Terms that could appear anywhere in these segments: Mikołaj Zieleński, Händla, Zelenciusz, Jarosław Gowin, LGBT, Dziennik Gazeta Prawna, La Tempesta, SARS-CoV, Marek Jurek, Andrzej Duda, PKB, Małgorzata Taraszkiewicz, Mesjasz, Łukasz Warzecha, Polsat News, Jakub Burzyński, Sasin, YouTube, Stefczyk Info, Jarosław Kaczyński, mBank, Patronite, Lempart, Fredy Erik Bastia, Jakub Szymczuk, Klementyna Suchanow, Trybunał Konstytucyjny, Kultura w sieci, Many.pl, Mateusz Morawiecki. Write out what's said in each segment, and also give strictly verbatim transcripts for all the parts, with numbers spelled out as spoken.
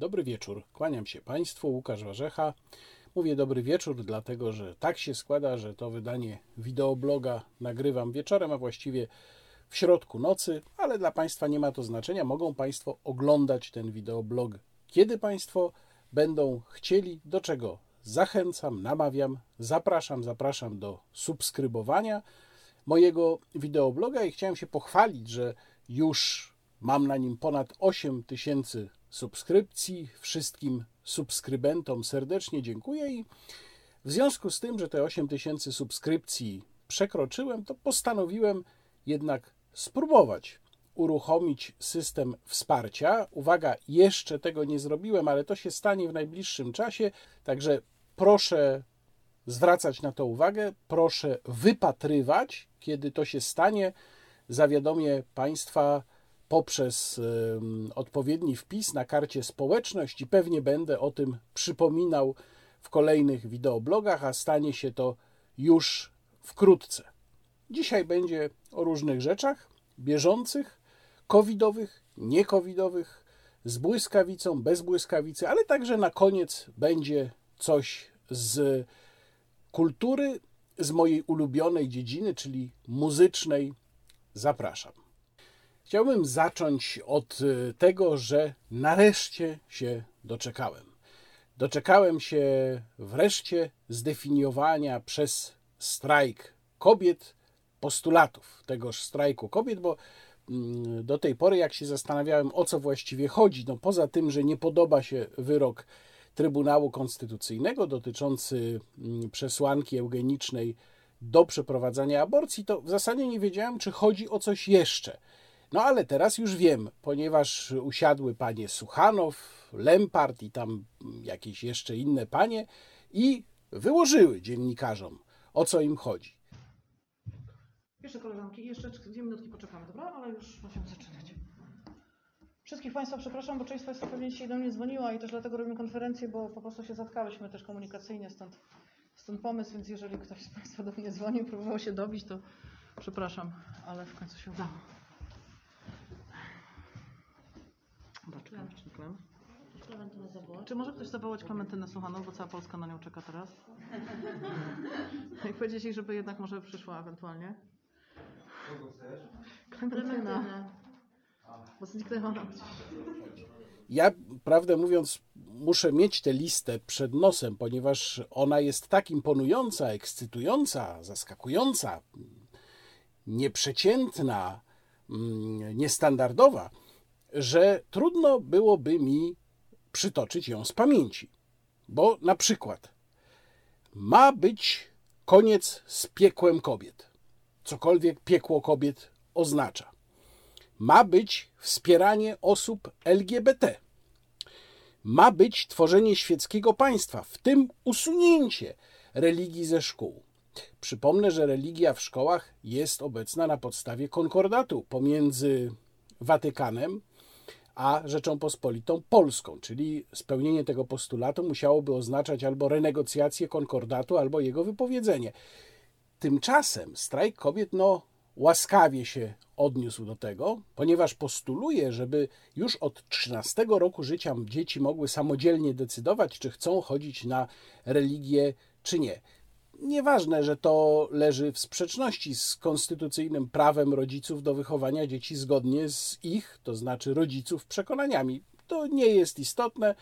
Dobry wieczór, kłaniam się Państwu, Łukasz Warzecha. Mówię dobry wieczór, dlatego że tak się składa, że to wydanie wideobloga nagrywam wieczorem, a właściwie w środku nocy, ale dla Państwa nie ma to znaczenia. Mogą Państwo oglądać ten wideoblog, kiedy Państwo będą chcieli, do czego zachęcam, namawiam, zapraszam, zapraszam do subskrybowania mojego wideobloga i chciałem się pochwalić, że już mam na nim ponad osiem tysięcy subskrypcji. Wszystkim subskrybentom serdecznie dziękuję i w związku z tym, że te osiem tysięcy subskrypcji przekroczyłem, to postanowiłem jednak spróbować uruchomić system wsparcia. Uwaga, jeszcze tego nie zrobiłem, ale to się stanie w najbliższym czasie, także proszę zwracać na to uwagę, proszę wypatrywać, kiedy to się stanie. Zawiadomię Państwa poprzez odpowiedni wpis na karcie społeczność i pewnie będę o tym przypominał w kolejnych wideoblogach, a stanie się to już wkrótce. Dzisiaj będzie o różnych rzeczach bieżących, covidowych, niecovidowych, z błyskawicą, bez błyskawicy, ale także na koniec będzie coś z kultury, z mojej ulubionej dziedziny, czyli muzycznej. Zapraszam. Chciałbym zacząć od tego, że nareszcie się doczekałem. Doczekałem się wreszcie zdefiniowania przez strajk kobiet postulatów tegoż strajku kobiet, bo do tej pory, jak się zastanawiałem, o co właściwie chodzi, no poza tym, że nie podoba się wyrok Trybunału Konstytucyjnego dotyczący przesłanki eugenicznej do przeprowadzania aborcji, to w zasadzie nie wiedziałem, czy chodzi o coś jeszcze. No ale teraz już wiem, ponieważ usiadły panie Suchanow, Lempart i tam jakieś jeszcze inne panie i wyłożyły dziennikarzom, o co im chodzi. Jeszcze koleżanki, jeszcze dwie minutki poczekamy, dobra? Ale już musimy zaczynać. Wszystkich Państwa przepraszam, bo część z Państwa pewnie dzisiaj do mnie dzwoniła i też dlatego robimy konferencję, bo po prostu się zatkałyśmy też komunikacyjnie, stąd, stąd pomysł, więc jeżeli ktoś z Państwa do mnie dzwonił, próbował się dobić, to przepraszam, ale w końcu się udało. Baczka, czekam. Czy może ktoś zawołać Klementynę Suchanow, bo cała Polska na nią czeka teraz? I powiedzieć jej, żeby jednak może przyszła ewentualnie. Kogo chcesz? Klementyna. Bo zniknęła ona. Ja, prawdę mówiąc, muszę mieć tę listę przed nosem, ponieważ ona jest tak imponująca, ekscytująca, zaskakująca, nieprzeciętna, niestandardowa, że trudno byłoby mi przytoczyć ją z pamięci. Bo na przykład ma być koniec z piekłem kobiet. Cokolwiek piekło kobiet oznacza. Ma być wspieranie osób L G B T. Ma być tworzenie świeckiego państwa, w tym usunięcie religii ze szkół. Przypomnę, że religia w szkołach jest obecna na podstawie konkordatu pomiędzy Watykanem a Rzeczą Pospolitą Polską, czyli spełnienie tego postulatu musiałoby oznaczać albo renegocjację konkordatu, albo jego wypowiedzenie. Tymczasem strajk kobiet no, łaskawie się odniósł do tego, ponieważ postuluje, żeby już od trzynastego roku życia dzieci mogły samodzielnie decydować, czy chcą chodzić na religię, czy nie. Nieważne, że to leży w sprzeczności z konstytucyjnym prawem rodziców do wychowania dzieci zgodnie z ich, to znaczy rodziców, przekonaniami. To nie jest istotne.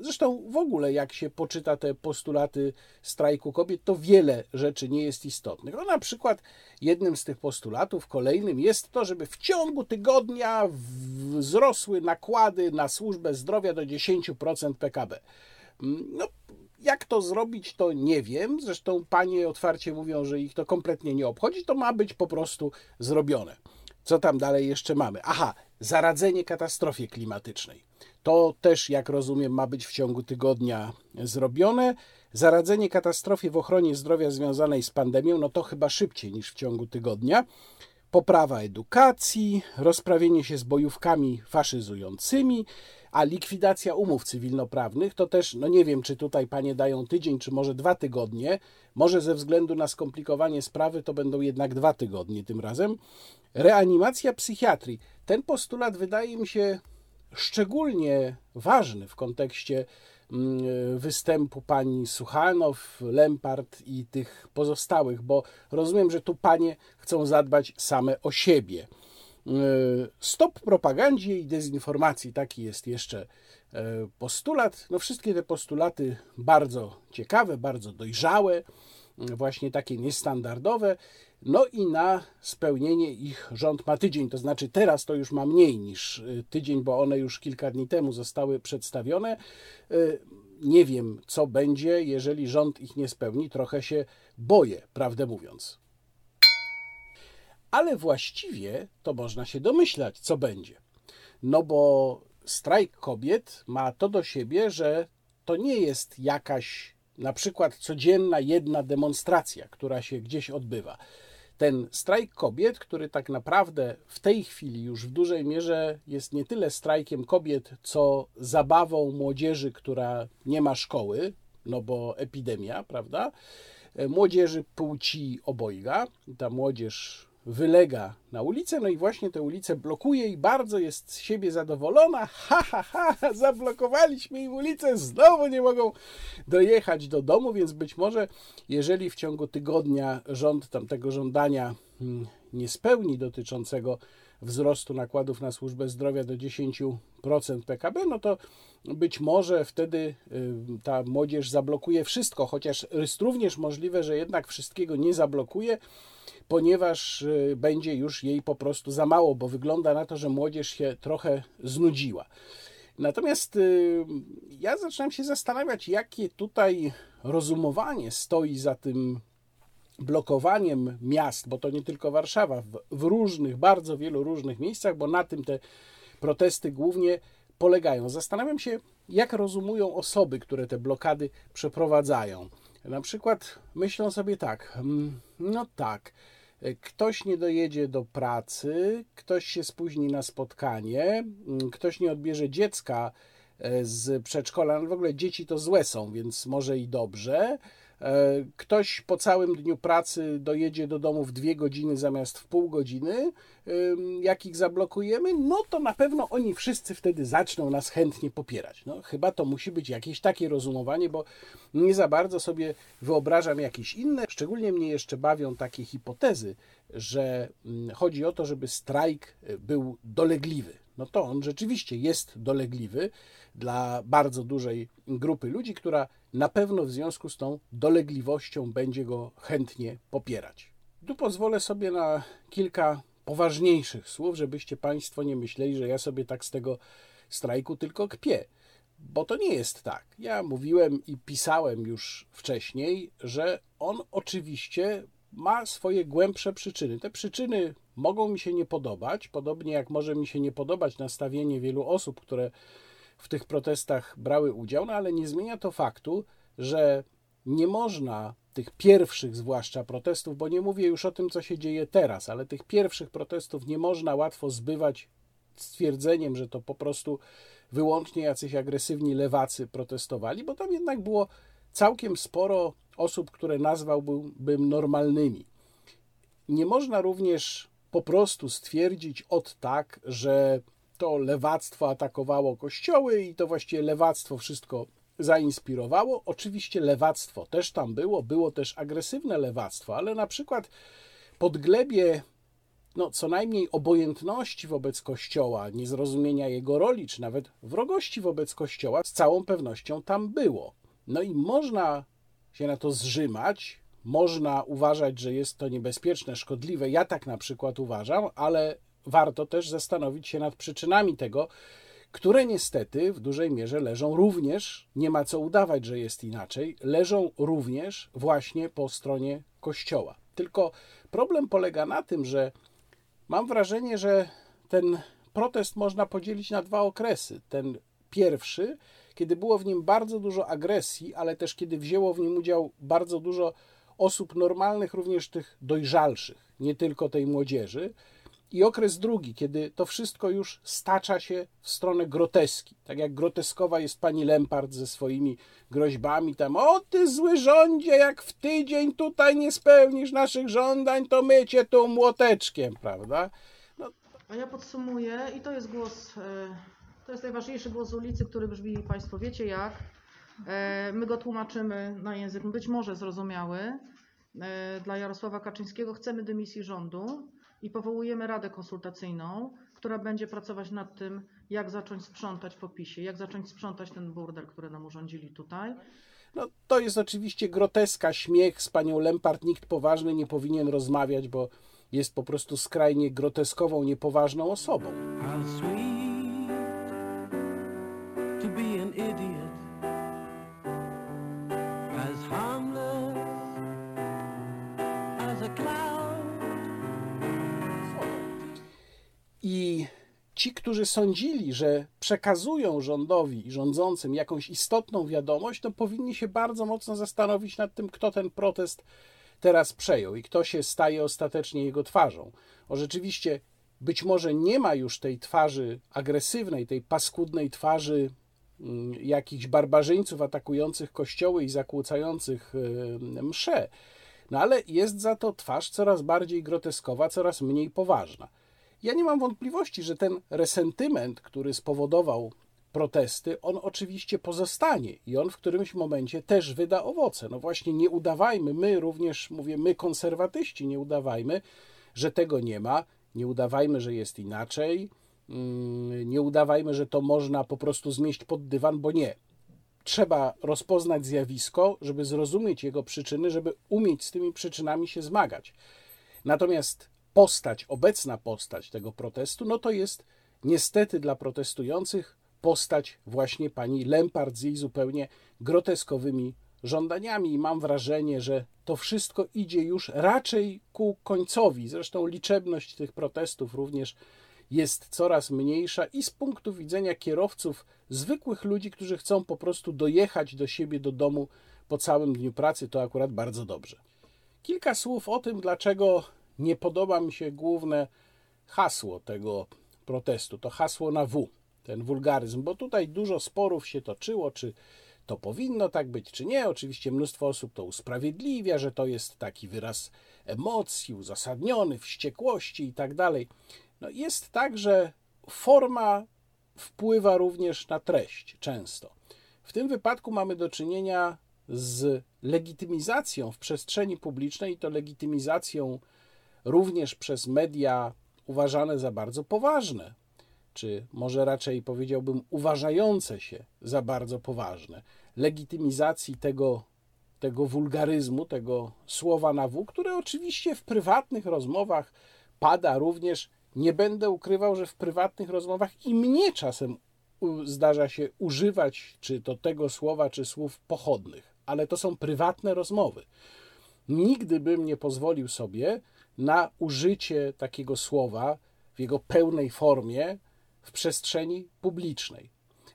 Zresztą w ogóle jak się poczyta te postulaty strajku kobiet, to wiele rzeczy nie jest istotnych. No, na przykład jednym z tych postulatów kolejnym jest to, żeby w ciągu tygodnia wzrosły nakłady na służbę zdrowia do dziesięć procent P K B. No, jak to zrobić, to nie wiem. Zresztą panie otwarcie mówią, że ich to kompletnie nie obchodzi. To ma być po prostu zrobione. Co tam dalej jeszcze mamy? Aha, zaradzenie katastrofie klimatycznej. To też, jak rozumiem, ma być w ciągu tygodnia zrobione. Zaradzenie katastrofie w ochronie zdrowia związanej z pandemią, no to chyba szybciej niż w ciągu tygodnia. Poprawa edukacji, rozprawienie się z bojówkami faszyzującymi, a likwidacja umów cywilnoprawnych to też, no nie wiem, czy tutaj panie dają tydzień, czy może dwa tygodnie, może ze względu na skomplikowanie sprawy to będą jednak dwa tygodnie tym razem. Reanimacja psychiatrii. Ten postulat wydaje mi się szczególnie ważny w kontekście występu pani Suchanow, Lempart i tych pozostałych, bo rozumiem, że tu panie chcą zadbać same o siebie. Stop propagandzie i dezinformacji, taki jest jeszcze postulat. No wszystkie te postulaty bardzo ciekawe, bardzo dojrzałe, właśnie takie niestandardowe. No i na spełnienie ich rząd ma tydzień, to znaczy teraz to już ma mniej niż tydzień, bo one już kilka dni temu zostały przedstawione. Nie wiem, co będzie, jeżeli rząd ich nie spełni. Trochę się boję, prawdę mówiąc. Ale właściwie to można się domyślać, co będzie. No bo strajk kobiet ma to do siebie, że to nie jest jakaś na przykład codzienna jedna demonstracja, która się gdzieś odbywa. Ten strajk kobiet, który tak naprawdę w tej chwili już w dużej mierze jest nie tyle strajkiem kobiet, co zabawą młodzieży, która nie ma szkoły, no bo epidemia, prawda? Młodzieży płci obojga, ta młodzież wylega na ulicę, no i właśnie tę ulicę blokuje i bardzo jest z siebie zadowolona. Ha, ha, ha, zablokowaliśmy im ulicę, znowu nie mogą dojechać do domu, więc być może jeżeli w ciągu tygodnia rząd tamtego żądania nie spełni dotyczącego wzrostu nakładów na służbę zdrowia do dziesięć procent P K B, no to być może wtedy ta młodzież zablokuje wszystko, chociaż jest również możliwe, że jednak wszystkiego nie zablokuje, ponieważ będzie już jej po prostu za mało, bo wygląda na to, że młodzież się trochę znudziła. Natomiast ja zaczynam się zastanawiać, jakie tutaj rozumowanie stoi za tym blokowaniem miast, bo to nie tylko Warszawa, w różnych, bardzo wielu różnych miejscach, bo na tym te protesty głównie polegają. Zastanawiam się, jak rozumują osoby, które te blokady przeprowadzają. Na przykład myślą sobie tak, no tak, ktoś nie dojedzie do pracy, ktoś się spóźni na spotkanie, ktoś nie odbierze dziecka z przedszkola, no w ogóle dzieci to złe są, więc może i dobrze. Ktoś po całym dniu pracy dojedzie do domu w dwie godziny zamiast w pół godziny, jak ich zablokujemy, no to na pewno oni wszyscy wtedy zaczną nas chętnie popierać. No, chyba to musi być jakieś takie rozumowanie, bo nie za bardzo sobie wyobrażam jakieś inne. Szczególnie mnie jeszcze bawią takie hipotezy, że chodzi o to, żeby strajk był dolegliwy. No to on rzeczywiście jest dolegliwy dla bardzo dużej grupy ludzi, która na pewno w związku z tą dolegliwością będzie go chętnie popierać. Tu pozwolę sobie na kilka poważniejszych słów, żebyście Państwo nie myśleli, że ja sobie tak z tego strajku tylko kpię, bo to nie jest tak. Ja mówiłem i pisałem już wcześniej, że on oczywiście ma swoje głębsze przyczyny. Te przyczyny mogą mi się nie podobać, podobnie jak może mi się nie podobać nastawienie wielu osób, które w tych protestach brały udział, no ale nie zmienia to faktu, że nie można tych pierwszych zwłaszcza protestów, bo nie mówię już o tym, co się dzieje teraz, ale tych pierwszych protestów nie można łatwo zbywać stwierdzeniem, że to po prostu wyłącznie jacyś agresywni lewacy protestowali, bo tam jednak było całkiem sporo osób, które nazwałbym normalnymi. Nie można również po prostu stwierdzić od tak, że to lewactwo atakowało kościoły i to właściwie lewactwo wszystko zainspirowało. Oczywiście lewactwo też tam było, było też agresywne lewactwo, ale na przykład podglebie no, co najmniej obojętności wobec kościoła, niezrozumienia jego roli, czy nawet wrogości wobec kościoła z całą pewnością tam było. No i można się na to zżymać, można uważać, że jest to niebezpieczne, szkodliwe. Ja tak na przykład uważam, ale warto też zastanowić się nad przyczynami tego, które niestety w dużej mierze leżą również, nie ma co udawać, że jest inaczej, leżą również właśnie po stronie Kościoła. Tylko problem polega na tym, że mam wrażenie, że ten protest można podzielić na dwa okresy. Ten pierwszy, kiedy było w nim bardzo dużo agresji, ale też kiedy wzięło w nim udział bardzo dużo osób normalnych, również tych dojrzalszych, nie tylko tej młodzieży. I okres drugi, kiedy to wszystko już stacza się w stronę groteski. Tak jak groteskowa jest pani Lempart ze swoimi groźbami tam, o ty zły rządzie, jak w tydzień tutaj nie spełnisz naszych żądań, to my cię tu młoteczkiem, prawda? No. A ja podsumuję i to jest głos, To jest najważniejszy głos z ulicy, który brzmi, Państwo wiecie jak. My go tłumaczymy na język być może zrozumiały dla Jarosława Kaczyńskiego. Chcemy dymisji rządu i powołujemy radę konsultacyjną, która będzie pracować nad tym, jak zacząć sprzątać po PiSie, jak zacząć sprzątać ten burdel, który nam urządzili tutaj. No, to jest oczywiście groteska, śmiech z panią Lempart. Nikt poważny nie powinien rozmawiać, bo jest po prostu skrajnie groteskową, niepoważną osobą. I ci, którzy sądzili, że przekazują rządowi i rządzącym jakąś istotną wiadomość, to powinni się bardzo mocno zastanowić nad tym, kto ten protest teraz przejął i kto się staje ostatecznie jego twarzą. O, rzeczywiście być może nie ma już tej twarzy agresywnej, tej paskudnej twarzy jakichś barbarzyńców atakujących kościoły i zakłócających msze, no ale jest za to twarz coraz bardziej groteskowa, coraz mniej poważna. Ja nie mam wątpliwości, że ten resentyment, który spowodował protesty, on oczywiście pozostanie i on w którymś momencie też wyda owoce. No właśnie nie udawajmy, my również, mówię, my konserwatyści, nie udawajmy, że tego nie ma, nie udawajmy, że jest inaczej, nie udawajmy, że to można po prostu zmieść pod dywan, bo nie. Trzeba rozpoznać zjawisko, żeby zrozumieć jego przyczyny, żeby umieć z tymi przyczynami się zmagać. Natomiast postać, obecna postać tego protestu, no to jest niestety dla protestujących postać właśnie pani Lempart z jej zupełnie groteskowymi żądaniami i mam wrażenie, że to wszystko idzie już raczej ku końcowi. Zresztą liczebność tych protestów również jest coraz mniejsza i z punktu widzenia kierowców, zwykłych ludzi, którzy chcą po prostu dojechać do siebie, do domu po całym dniu pracy, to akurat bardzo dobrze. Kilka słów o tym, dlaczego nie podoba mi się główne hasło tego protestu, to hasło na W, ten wulgaryzm, bo tutaj dużo sporów się toczyło, czy to powinno tak być, czy nie. Oczywiście mnóstwo osób to usprawiedliwia, że to jest taki wyraz emocji, uzasadniony, wściekłości i tak dalej. No jest tak, że forma wpływa również na treść często. W tym wypadku mamy do czynienia z legitymizacją w przestrzeni publicznej i to legitymizacją również przez media uważane za bardzo poważne, czy może raczej powiedziałbym uważające się za bardzo poważne, legitymizacji tego, tego wulgaryzmu, tego słowa na W, które oczywiście w prywatnych rozmowach pada również. Nie będę ukrywał, że w prywatnych rozmowach i mnie czasem zdarza się używać czy to tego słowa, czy słów pochodnych, ale to są prywatne rozmowy. Nigdy bym nie pozwolił sobie na użycie takiego słowa w jego pełnej formie w przestrzeni publicznej.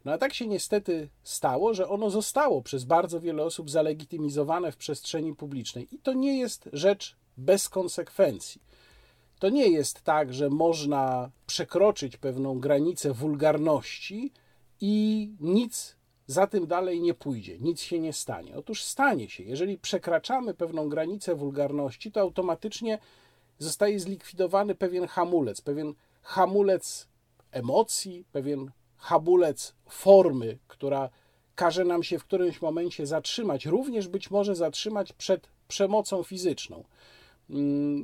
No a tak się niestety stało, że ono zostało przez bardzo wiele osób zalegitymizowane w przestrzeni publicznej i to nie jest rzecz bez konsekwencji. To nie jest tak, że można przekroczyć pewną granicę wulgarności i nic za tym dalej nie pójdzie, nic się nie stanie. Otóż stanie się. Jeżeli przekraczamy pewną granicę wulgarności, to automatycznie zostaje zlikwidowany pewien hamulec, pewien hamulec emocji, pewien hamulec formy, która każe nam się w którymś momencie zatrzymać, również być może zatrzymać przed przemocą fizyczną.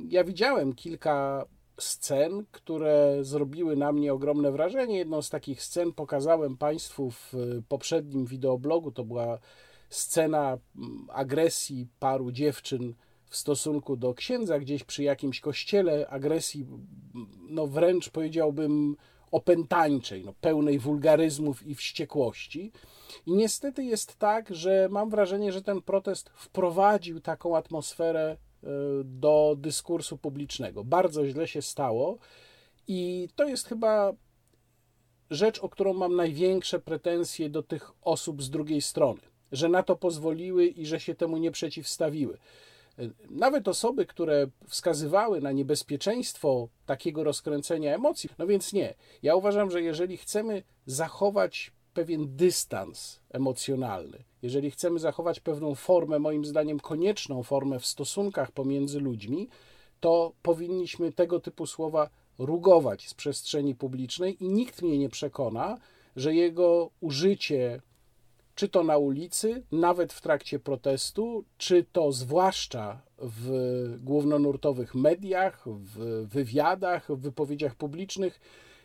Ja widziałem kilka scen, które zrobiły na mnie ogromne wrażenie. Jedną z takich scen pokazałem Państwu w poprzednim wideoblogu. To była scena agresji paru dziewczyn w stosunku do księdza gdzieś przy jakimś kościele, agresji no wręcz powiedziałbym opętańczej, no pełnej wulgaryzmów i wściekłości. I niestety jest tak, że mam wrażenie, że ten protest wprowadził taką atmosferę do dyskursu publicznego. Bardzo źle się stało i to jest chyba rzecz, o którą mam największe pretensje do tych osób z drugiej strony, że na to pozwoliły i że się temu nie przeciwstawiły. Nawet osoby, które wskazywały na niebezpieczeństwo takiego rozkręcenia emocji, no więc nie. Ja uważam, że jeżeli chcemy zachować pewien dystans emocjonalny, jeżeli chcemy zachować pewną formę, moim zdaniem konieczną formę w stosunkach pomiędzy ludźmi, to powinniśmy tego typu słowa rugować z przestrzeni publicznej i nikt mnie nie przekona, że jego użycie, czy to na ulicy, nawet w trakcie protestu, czy to zwłaszcza w głównonurtowych mediach, w wywiadach, w wypowiedziach publicznych,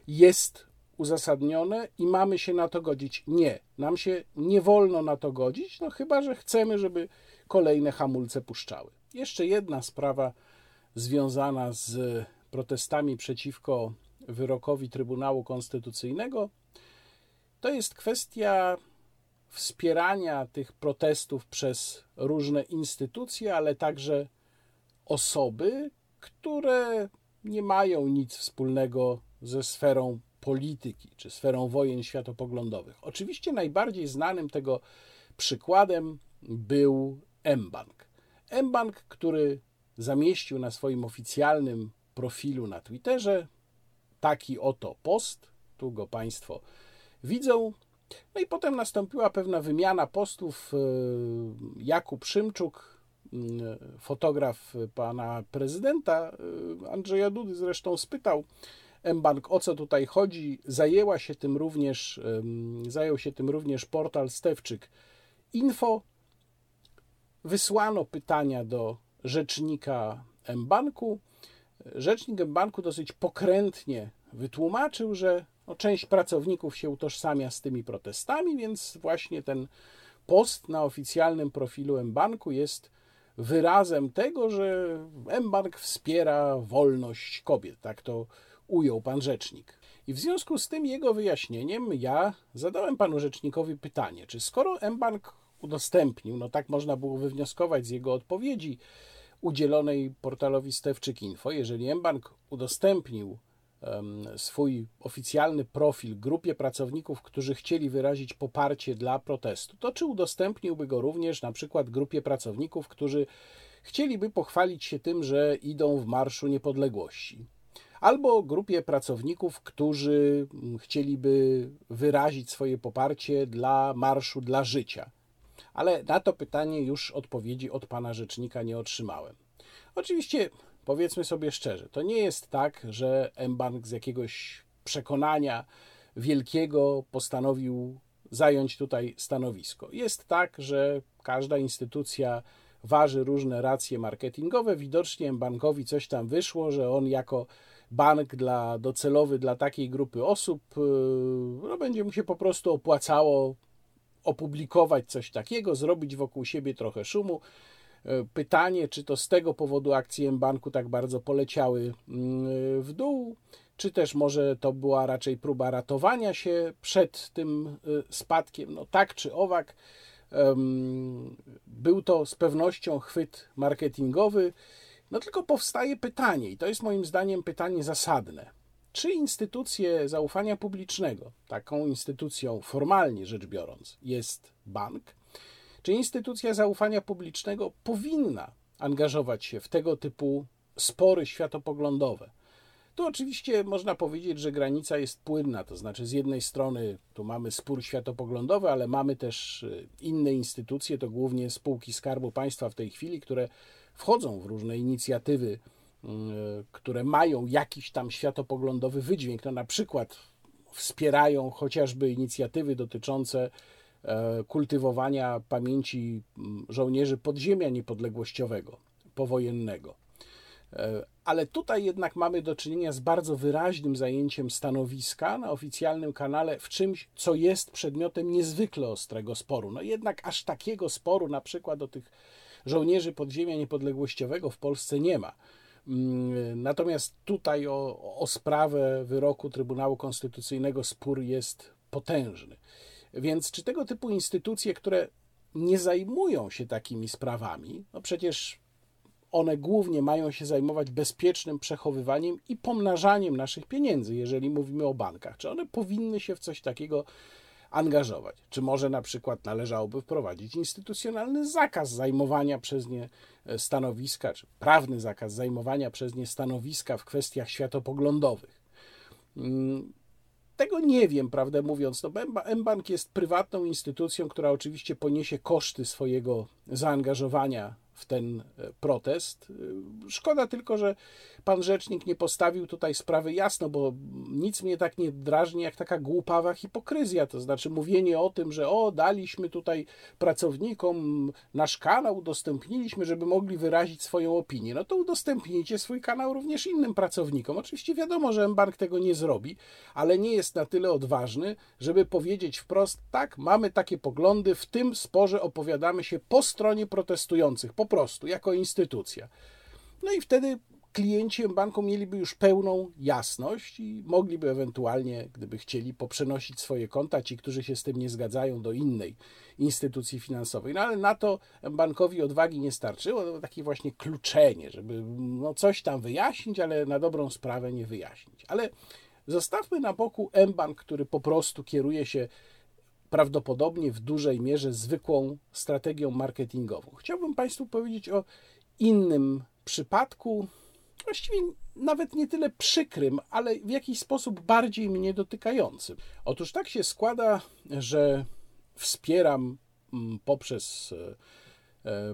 jest uzasadnione i mamy się na to godzić. Nie, nam się nie wolno na to godzić, no chyba że chcemy, żeby kolejne hamulce puszczały. Jeszcze jedna sprawa związana z protestami przeciwko wyrokowi Trybunału Konstytucyjnego, to jest kwestia wspierania tych protestów przez różne instytucje, ale także osoby, które nie mają nic wspólnego ze sferą polityki czy sferą wojen światopoglądowych. Oczywiście najbardziej znanym tego przykładem był mBank. mBank, który zamieścił na swoim oficjalnym profilu na Twitterze taki oto post, tu go Państwo widzą. No i potem nastąpiła pewna wymiana postów. Jakub Szymczuk, fotograf pana prezydenta Andrzeja Dudy, zresztą spytał mBank, o co tutaj chodzi. Zajęła się tym również, zajął się tym również portal Stefczyk Info. Wysłano pytania do rzecznika mBanku. Rzecznik mBanku dosyć pokrętnie wytłumaczył, że no, część pracowników się utożsamia z tymi protestami, więc właśnie ten post na oficjalnym profilu mBanku jest wyrazem tego, że mBank wspiera wolność kobiet. Tak to ujął pan rzecznik. I w związku z tym jego wyjaśnieniem ja zadałem panu rzecznikowi pytanie, czy skoro mBank udostępnił, no tak można było wywnioskować z jego odpowiedzi udzielonej portalowi Stefczyk Info, jeżeli mBank udostępnił um, swój oficjalny profil grupie pracowników, którzy chcieli wyrazić poparcie dla protestu, to czy udostępniłby go również na przykład grupie pracowników, którzy chcieliby pochwalić się tym, że idą w Marszu Niepodległości? Albo grupie pracowników, którzy chcieliby wyrazić swoje poparcie dla Marszu dla Życia. Ale na to pytanie już odpowiedzi od pana rzecznika nie otrzymałem. Oczywiście, powiedzmy sobie szczerze, to nie jest tak, że mBank z jakiegoś przekonania wielkiego postanowił zająć tutaj stanowisko. Jest tak, że każda instytucja waży różne racje marketingowe. Widocznie mBankowi coś tam wyszło, że on jako bank dla, docelowy dla takiej grupy osób, no, będzie mu się po prostu opłacało opublikować coś takiego, zrobić wokół siebie trochę szumu. Pytanie, czy to z tego powodu akcje mBanku tak bardzo poleciały w dół, czy też może to była raczej próba ratowania się przed tym spadkiem. No tak czy owak, był to z pewnością chwyt marketingowy. No tylko powstaje pytanie, i to jest moim zdaniem pytanie zasadne. Czy instytucje zaufania publicznego, taką instytucją formalnie rzecz biorąc jest bank, czy instytucja zaufania publicznego powinna angażować się w tego typu spory światopoglądowe? Tu oczywiście można powiedzieć, że granica jest płynna, to znaczy z jednej strony tu mamy spór światopoglądowy, ale mamy też inne instytucje, to głównie spółki Skarbu Państwa w tej chwili, które wchodzą w różne inicjatywy, które mają jakiś tam światopoglądowy wydźwięk. No na przykład wspierają chociażby inicjatywy dotyczące kultywowania pamięci żołnierzy podziemia niepodległościowego, powojennego. Ale tutaj jednak mamy do czynienia z bardzo wyraźnym zajęciem stanowiska na oficjalnym kanale w czymś, co jest przedmiotem niezwykle ostrego sporu. No jednak aż takiego sporu na przykład o tych żołnierzy podziemia niepodległościowego w Polsce nie ma. Natomiast tutaj o, o sprawę wyroku Trybunału Konstytucyjnego spór jest potężny. Więc czy tego typu instytucje, które nie zajmują się takimi sprawami, no przecież one głównie mają się zajmować bezpiecznym przechowywaniem i pomnażaniem naszych pieniędzy, jeżeli mówimy o bankach. Czy one powinny się w coś takiego angażować? Czy może na przykład należałoby wprowadzić instytucjonalny zakaz zajmowania przez nie stanowiska, czy prawny zakaz zajmowania przez nie stanowiska w kwestiach światopoglądowych? Tego nie wiem, prawdę mówiąc. No, mBank jest prywatną instytucją, która oczywiście poniesie koszty swojego zaangażowania w ten protest. Szkoda tylko, że pan rzecznik nie postawił tutaj sprawy jasno, bo nic mnie tak nie drażni jak taka głupawa hipokryzja, to znaczy mówienie o tym, że o, daliśmy tutaj pracownikom nasz kanał, udostępniliśmy, żeby mogli wyrazić swoją opinię. No to udostępnijcie swój kanał również innym pracownikom. Oczywiście wiadomo, że mBank tego nie zrobi, ale nie jest na tyle odważny, żeby powiedzieć wprost, tak, mamy takie poglądy, w tym sporze opowiadamy się po stronie protestujących, po prostu, jako instytucja. No i wtedy klienci mBanku mieliby już pełną jasność i mogliby ewentualnie, gdyby chcieli, poprzenosić swoje konta, ci, którzy się z tym nie zgadzają, do innej instytucji finansowej. No ale na to mBankowi odwagi nie starczyło, to takie właśnie kluczenie, żeby no, coś tam wyjaśnić, ale na dobrą sprawę nie wyjaśnić. Ale zostawmy na boku mBank, który po prostu kieruje się prawdopodobnie w dużej mierze zwykłą strategią marketingową. Chciałbym Państwu powiedzieć o innym przypadku, właściwie nawet nie tyle przykrym, ale w jakiś sposób bardziej mnie dotykającym. Otóż tak się składa, że wspieram poprzez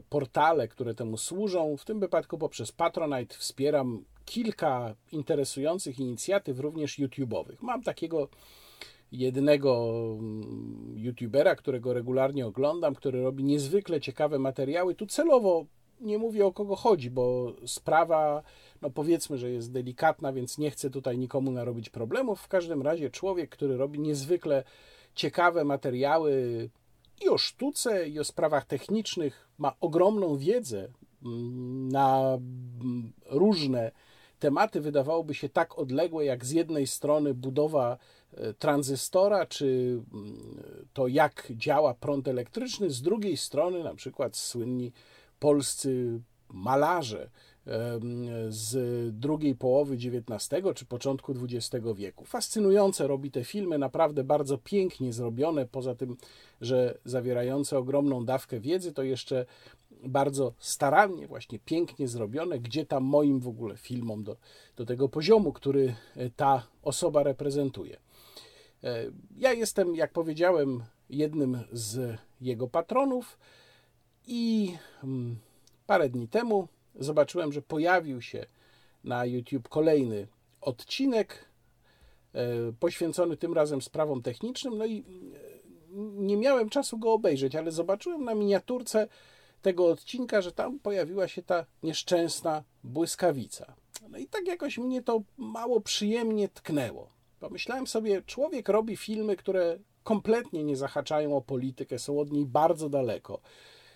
portale, które temu służą, w tym wypadku poprzez Patronite wspieram kilka interesujących inicjatyw, również YouTube'owych. Mam takiego jednego YouTubera, którego regularnie oglądam, który robi niezwykle ciekawe materiały. Tu celowo nie mówię, o kogo chodzi, bo sprawa, no powiedzmy, że jest delikatna, więc nie chcę tutaj nikomu narobić problemów. W każdym razie człowiek, który robi niezwykle ciekawe materiały i o sztuce, i o sprawach technicznych, ma ogromną wiedzę na różne tematy, wydawałoby się tak odległe, jak z jednej strony budowa tranzystora, czy to jak działa prąd elektryczny, z drugiej strony na przykład słynni polscy malarze z drugiej połowy dziewiętnastego czy początku dwudziestego wieku. Fascynujące robi te filmy, naprawdę bardzo pięknie zrobione, poza tym, że zawierające ogromną dawkę wiedzy, to jeszcze bardzo starannie, właśnie pięknie zrobione, gdzie tam moim w ogóle filmom do, do tego poziomu, który ta osoba reprezentuje. Ja jestem, jak powiedziałem, jednym z jego patronów i parę dni temu zobaczyłem, że pojawił się na YouTube kolejny odcinek poświęcony tym razem sprawom technicznym, no i nie miałem czasu go obejrzeć, ale zobaczyłem na miniaturce tego odcinka, że tam pojawiła się ta nieszczęsna błyskawica. No i tak jakoś mnie to mało przyjemnie tknęło. Pomyślałem sobie, człowiek robi filmy, które kompletnie nie zahaczają o politykę, są od niej bardzo daleko.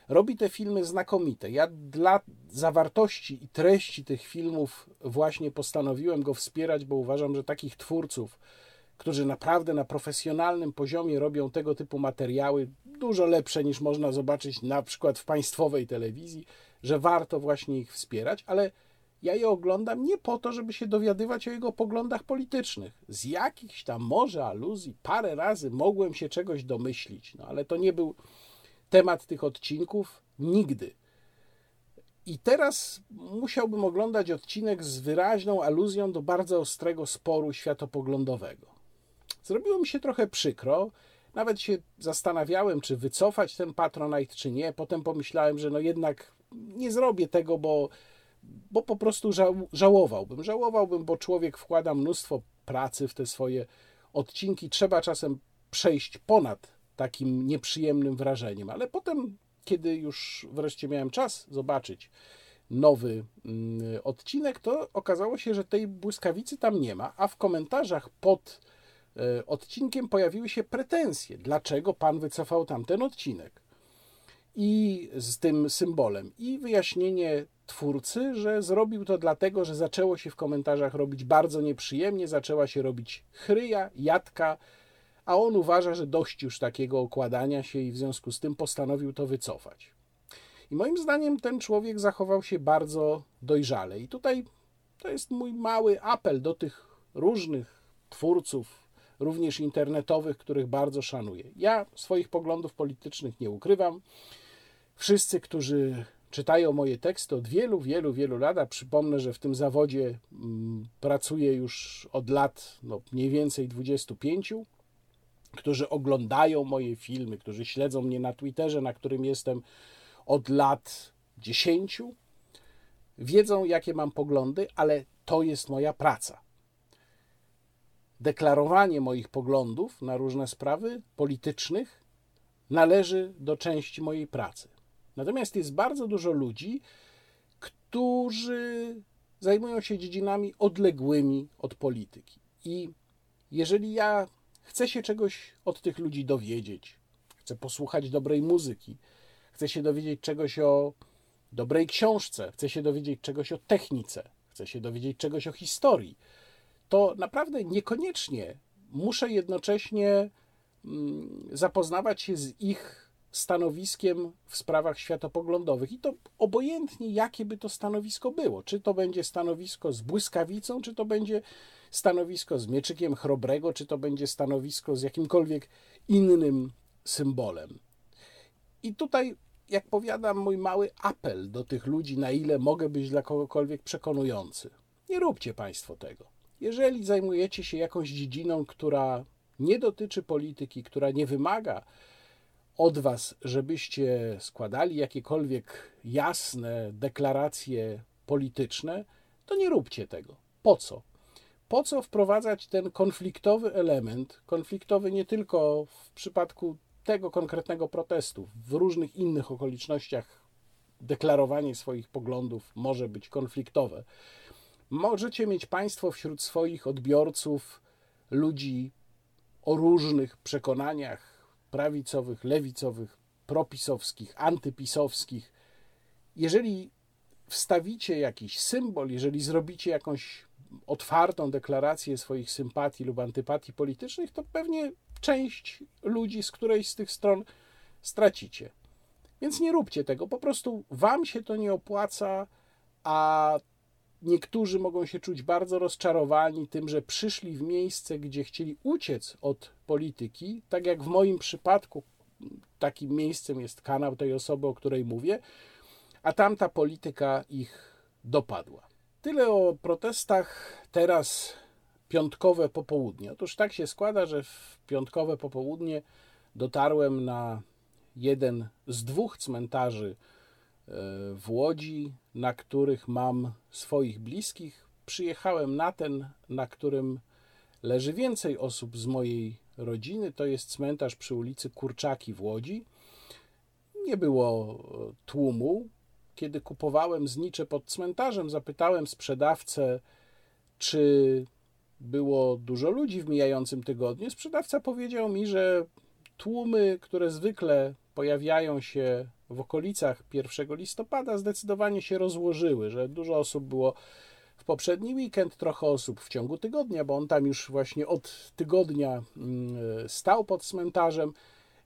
Robi te filmy znakomite. Ja dla zawartości i treści tych filmów właśnie postanowiłem go wspierać, bo uważam, że takich twórców, którzy naprawdę na profesjonalnym poziomie robią tego typu materiały, dużo lepsze niż można zobaczyć na przykład w państwowej telewizji, że warto właśnie ich wspierać, ale ja je oglądam nie po to, żeby się dowiadywać o jego poglądach politycznych. Z jakichś tam może aluzji parę razy mogłem się czegoś domyślić, no ale to nie był temat tych odcinków nigdy. I teraz musiałbym oglądać odcinek z wyraźną aluzją do bardzo ostrego sporu światopoglądowego. Zrobiło mi się trochę przykro, nawet się zastanawiałem, czy wycofać ten Patronite, czy nie. Potem pomyślałem, że no jednak nie zrobię tego, bo, bo po prostu żał, żałowałbym. Żałowałbym, bo człowiek wkłada mnóstwo pracy w te swoje odcinki. Trzeba czasem przejść ponad takim nieprzyjemnym wrażeniem. Ale potem, kiedy już wreszcie miałem czas zobaczyć nowy mm, odcinek, to okazało się, że tej błyskawicy tam nie ma, a w komentarzach pod odcinkiem pojawiły się pretensje. Dlaczego pan wycofał tamten odcinek? I z tym symbolem. I wyjaśnienie twórcy, że zrobił to dlatego, że zaczęło się w komentarzach robić bardzo nieprzyjemnie, zaczęła się robić chryja, jadka, a on uważa, że dość już takiego okładania się i w związku z tym postanowił to wycofać. I moim zdaniem ten człowiek zachował się bardzo dojrzale. I tutaj to jest mój mały apel do tych różnych twórców, również internetowych, których bardzo szanuję. Ja swoich poglądów politycznych nie ukrywam. Wszyscy, którzy czytają moje teksty od wielu, wielu, wielu lat, a przypomnę, że w tym zawodzie m, pracuję już od lat no, mniej więcej dwudziestu pięciu, którzy oglądają moje filmy, którzy śledzą mnie na Twitterze, na którym jestem od lat dziesięciu. Wiedzą, jakie mam poglądy, ale to jest moja praca. Deklarowanie moich poglądów na różne sprawy politycznych należy do części mojej pracy. Natomiast jest bardzo dużo ludzi, którzy zajmują się dziedzinami odległymi od polityki. I jeżeli ja chcę się czegoś od tych ludzi dowiedzieć, chcę posłuchać dobrej muzyki, chcę się dowiedzieć czegoś o dobrej książce, chcę się dowiedzieć czegoś o technice, chcę się dowiedzieć czegoś o historii, to naprawdę niekoniecznie muszę jednocześnie zapoznawać się z ich stanowiskiem w sprawach światopoglądowych. I to obojętnie, jakie by to stanowisko było. Czy to będzie stanowisko z błyskawicą, czy to będzie stanowisko z mieczykiem chrobrego, czy to będzie stanowisko z jakimkolwiek innym symbolem. I tutaj, jak powiadam, mój mały apel do tych ludzi, na ile mogę być dla kogokolwiek przekonujący. Nie róbcie Państwo tego. Jeżeli zajmujecie się jakąś dziedziną, która nie dotyczy polityki, która nie wymaga od Was, żebyście składali jakiekolwiek jasne deklaracje polityczne, to nie róbcie tego. Po co? Po co wprowadzać ten konfliktowy element, konfliktowy nie tylko w przypadku tego konkretnego protestu, w różnych innych okolicznościach deklarowanie swoich poglądów może być konfliktowe. Możecie mieć Państwo wśród swoich odbiorców ludzi o różnych przekonaniach prawicowych, lewicowych, propisowskich, antypisowskich. Jeżeli wstawicie jakiś symbol, jeżeli zrobicie jakąś otwartą deklarację swoich sympatii lub antypatii politycznych, to pewnie część ludzi z którejś z tych stron stracicie. Więc nie róbcie tego, po prostu Wam się to nie opłaca, a niektórzy mogą się czuć bardzo rozczarowani tym, że przyszli w miejsce, gdzie chcieli uciec od polityki, tak jak w moim przypadku takim miejscem jest kanał tej osoby, o której mówię, a tamta polityka ich dopadła. Tyle o protestach. Teraz piątkowe popołudnie. Otóż tak się składa, że w piątkowe popołudnie dotarłem na jeden z dwóch cmentarzy w Łodzi, na których mam swoich bliskich. Przyjechałem na ten, na którym leży więcej osób z mojej rodziny. To jest cmentarz przy ulicy Kurczaki w Łodzi. Nie było tłumu. Kiedy kupowałem znicze pod cmentarzem, zapytałem sprzedawcę, czy było dużo ludzi w mijającym tygodniu. Sprzedawca powiedział mi, że tłumy, które zwykle pojawiają się w okolicach pierwszego listopada, zdecydowanie się rozłożyły, że dużo osób było w poprzedni weekend, trochę osób w ciągu tygodnia, bo on tam już właśnie od tygodnia stał pod cmentarzem,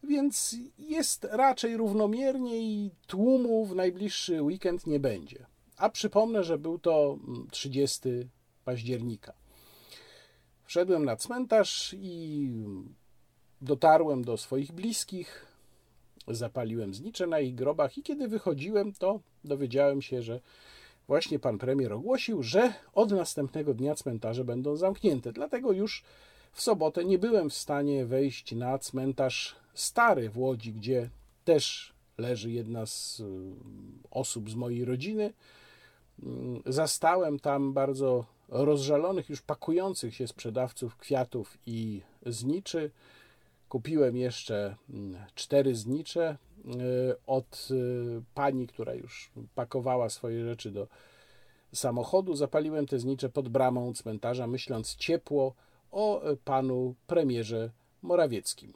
więc jest raczej równomiernie i tłumu w najbliższy weekend nie będzie. A przypomnę, że był to trzydziestego października. Wszedłem na cmentarz i dotarłem do swoich bliskich, zapaliłem znicze na ich grobach i kiedy wychodziłem, to dowiedziałem się, że właśnie pan premier ogłosił, że od następnego dnia cmentarze będą zamknięte. Dlatego już w sobotę nie byłem w stanie wejść na cmentarz stary w Łodzi, gdzie też leży jedna z osób z mojej rodziny. Zastałem tam bardzo rozżalonych, już pakujących się sprzedawców kwiatów i zniczy. Kupiłem jeszcze cztery znicze od pani, która już pakowała swoje rzeczy do samochodu. Zapaliłem te znicze pod bramą cmentarza, myśląc ciepło o panu premierze Morawieckim.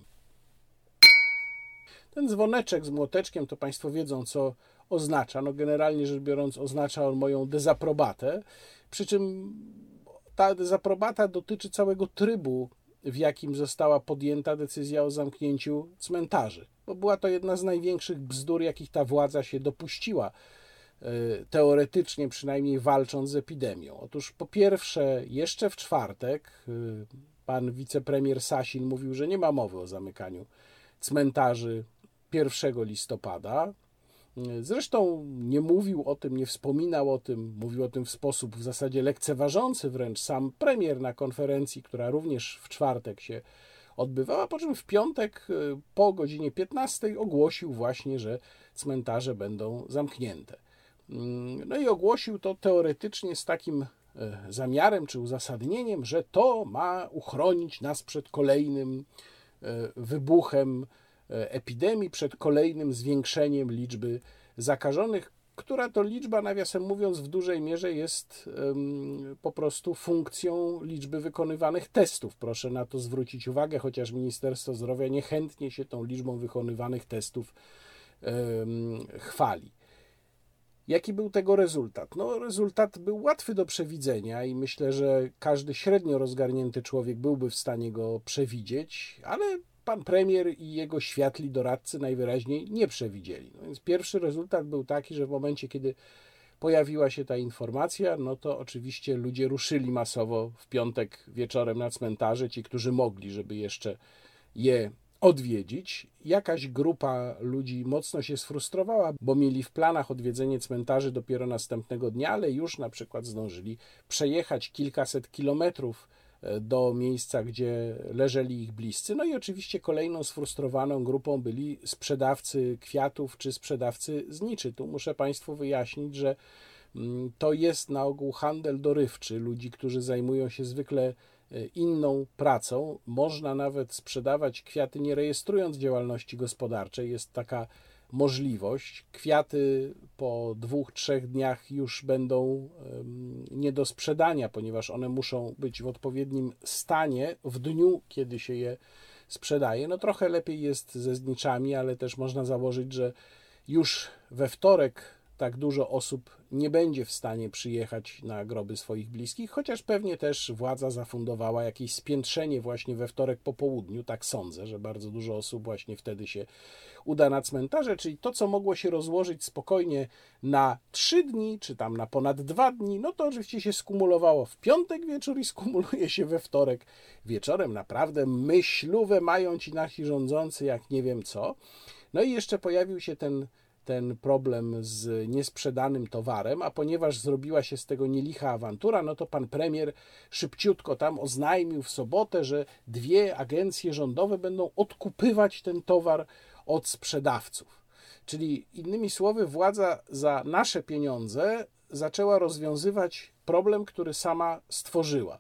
Ten dzwoneczek z młoteczkiem, to Państwo wiedzą, co oznacza. No generalnie rzecz biorąc, oznacza on moją dezaprobatę, przy czym ta dezaprobata dotyczy całego trybu, w jakim została podjęta decyzja o zamknięciu cmentarzy. Bo była to jedna z największych bzdur, jakich ta władza się dopuściła, teoretycznie przynajmniej walcząc z epidemią. Otóż po pierwsze, jeszcze w czwartek pan wicepremier Sasin mówił, że nie ma mowy o zamykaniu cmentarzy pierwszego listopada. Zresztą nie mówił o tym, nie wspominał o tym, mówił o tym w sposób w zasadzie lekceważący wręcz sam premier na konferencji, która również w czwartek się odbywała, po czym w piątek po godzinie piętnastej ogłosił właśnie, że cmentarze będą zamknięte. No i ogłosił to teoretycznie z takim zamiarem czy uzasadnieniem, że to ma uchronić nas przed kolejnym wybuchem epidemii, przed kolejnym zwiększeniem liczby zakażonych, która to liczba, nawiasem mówiąc, w dużej mierze jest po prostu funkcją liczby wykonywanych testów. Proszę na to zwrócić uwagę, chociaż Ministerstwo Zdrowia niechętnie się tą liczbą wykonywanych testów chwali. Jaki był tego rezultat? No, rezultat był łatwy do przewidzenia i myślę, że każdy średnio rozgarnięty człowiek byłby w stanie go przewidzieć, ale pan premier i jego światli doradcy najwyraźniej nie przewidzieli. No więc pierwszy rezultat był taki, że w momencie, kiedy pojawiła się ta informacja, no to oczywiście ludzie ruszyli masowo w piątek wieczorem na cmentarze, ci, którzy mogli, żeby jeszcze je odwiedzić. Jakaś grupa ludzi mocno się sfrustrowała, bo mieli w planach odwiedzenie cmentarzy dopiero następnego dnia, ale już na przykład zdążyli przejechać kilkaset kilometrów do miejsca, gdzie leżeli ich bliscy. No i oczywiście kolejną sfrustrowaną grupą byli sprzedawcy kwiatów czy sprzedawcy zniczy. Tu muszę Państwu wyjaśnić, że to jest na ogół handel dorywczy ludzi, którzy zajmują się zwykle inną pracą. Można nawet sprzedawać kwiaty, nie rejestrując działalności gospodarczej. Jest taka możliwość. Kwiaty po dwóch, trzech dniach już będą nie do sprzedania, ponieważ one muszą być w odpowiednim stanie w dniu, kiedy się je sprzedaje. No trochę lepiej jest ze zniczami, ale też można założyć, że już we wtorek tak dużo osób nie będzie w stanie przyjechać na groby swoich bliskich, chociaż pewnie też władza zafundowała jakieś spiętrzenie właśnie we wtorek po południu, tak sądzę, że bardzo dużo osób właśnie wtedy się uda na cmentarze, czyli to, co mogło się rozłożyć spokojnie na trzy dni, czy tam na ponad dwa dni, no to oczywiście się skumulowało w piątek wieczór i skumuluje się we wtorek wieczorem. Naprawdę myślówę mają ci nasi rządzący, jak nie wiem co. No i jeszcze pojawił się ten ten problem z niesprzedanym towarem, a ponieważ zrobiła się z tego nielicha awantura, no to pan premier szybciutko tam oznajmił w sobotę, że dwie agencje rządowe będą odkupywać ten towar od sprzedawców. Czyli innymi słowy, władza za nasze pieniądze zaczęła rozwiązywać problem, który sama stworzyła.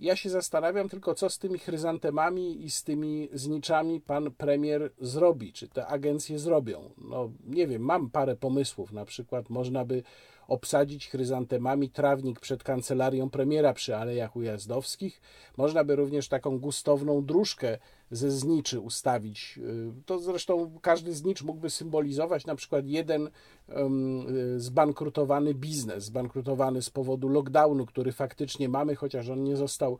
Ja się zastanawiam tylko, co z tymi chryzantemami i z tymi zniczami pan premier zrobi, czy te agencje zrobią. No nie wiem, mam parę pomysłów, na przykład można by obsadzić chryzantemami trawnik przed kancelarią premiera przy Alejach Ujazdowskich. Można by również taką gustowną dróżkę ze zniczy ustawić. To zresztą każdy znicz mógłby symbolizować na przykład jeden zbankrutowany biznes, zbankrutowany z powodu lockdownu, który faktycznie mamy, chociaż on nie został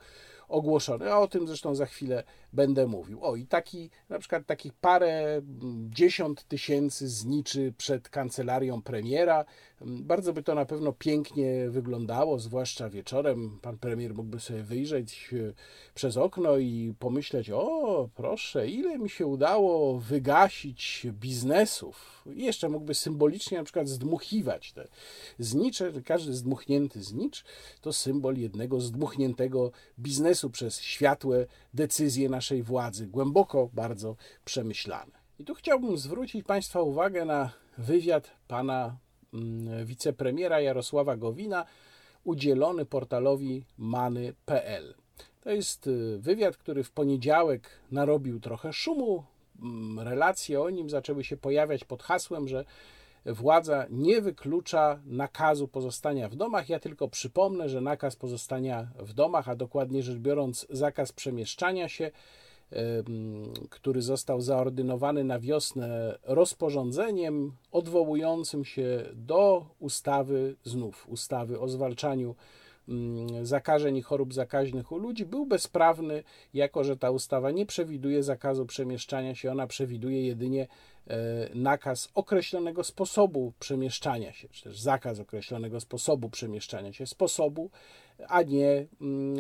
ogłoszony, a o tym zresztą za chwilę będę mówił. O i taki, na przykład takich parę dziesiąt tysięcy zniczy przed kancelarią premiera. Bardzo by to na pewno pięknie wyglądało, zwłaszcza wieczorem. Pan premier mógłby sobie wyjrzeć przez okno i pomyśleć, o proszę, ile mi się udało wygasić biznesów. I jeszcze mógłby symbolicznie na przykład zdmuchiwać te znicze. Każdy zdmuchnięty znicz to symbol jednego zdmuchniętego biznesu przez światłe decyzje naszej władzy, głęboko, bardzo przemyślane. I tu chciałbym zwrócić Państwa uwagę na wywiad pana wicepremiera Jarosława Gowina udzielony portalowi Many kropka pe el. To jest wywiad, który w poniedziałek narobił trochę szumu. Relacje o nim zaczęły się pojawiać pod hasłem, że władza nie wyklucza nakazu pozostania w domach. Ja tylko przypomnę, że nakaz pozostania w domach, a dokładnie rzecz biorąc zakaz przemieszczania się, który został zaordynowany na wiosnę rozporządzeniem odwołującym się do ustawy, znów ustawy o zwalczaniu zakażeń i chorób zakaźnych u ludzi, był bezprawny, jako że ta ustawa nie przewiduje zakazu przemieszczania się, ona przewiduje jedynie nakaz określonego sposobu przemieszczania się, czy też zakaz określonego sposobu przemieszczania się, sposobu, a nie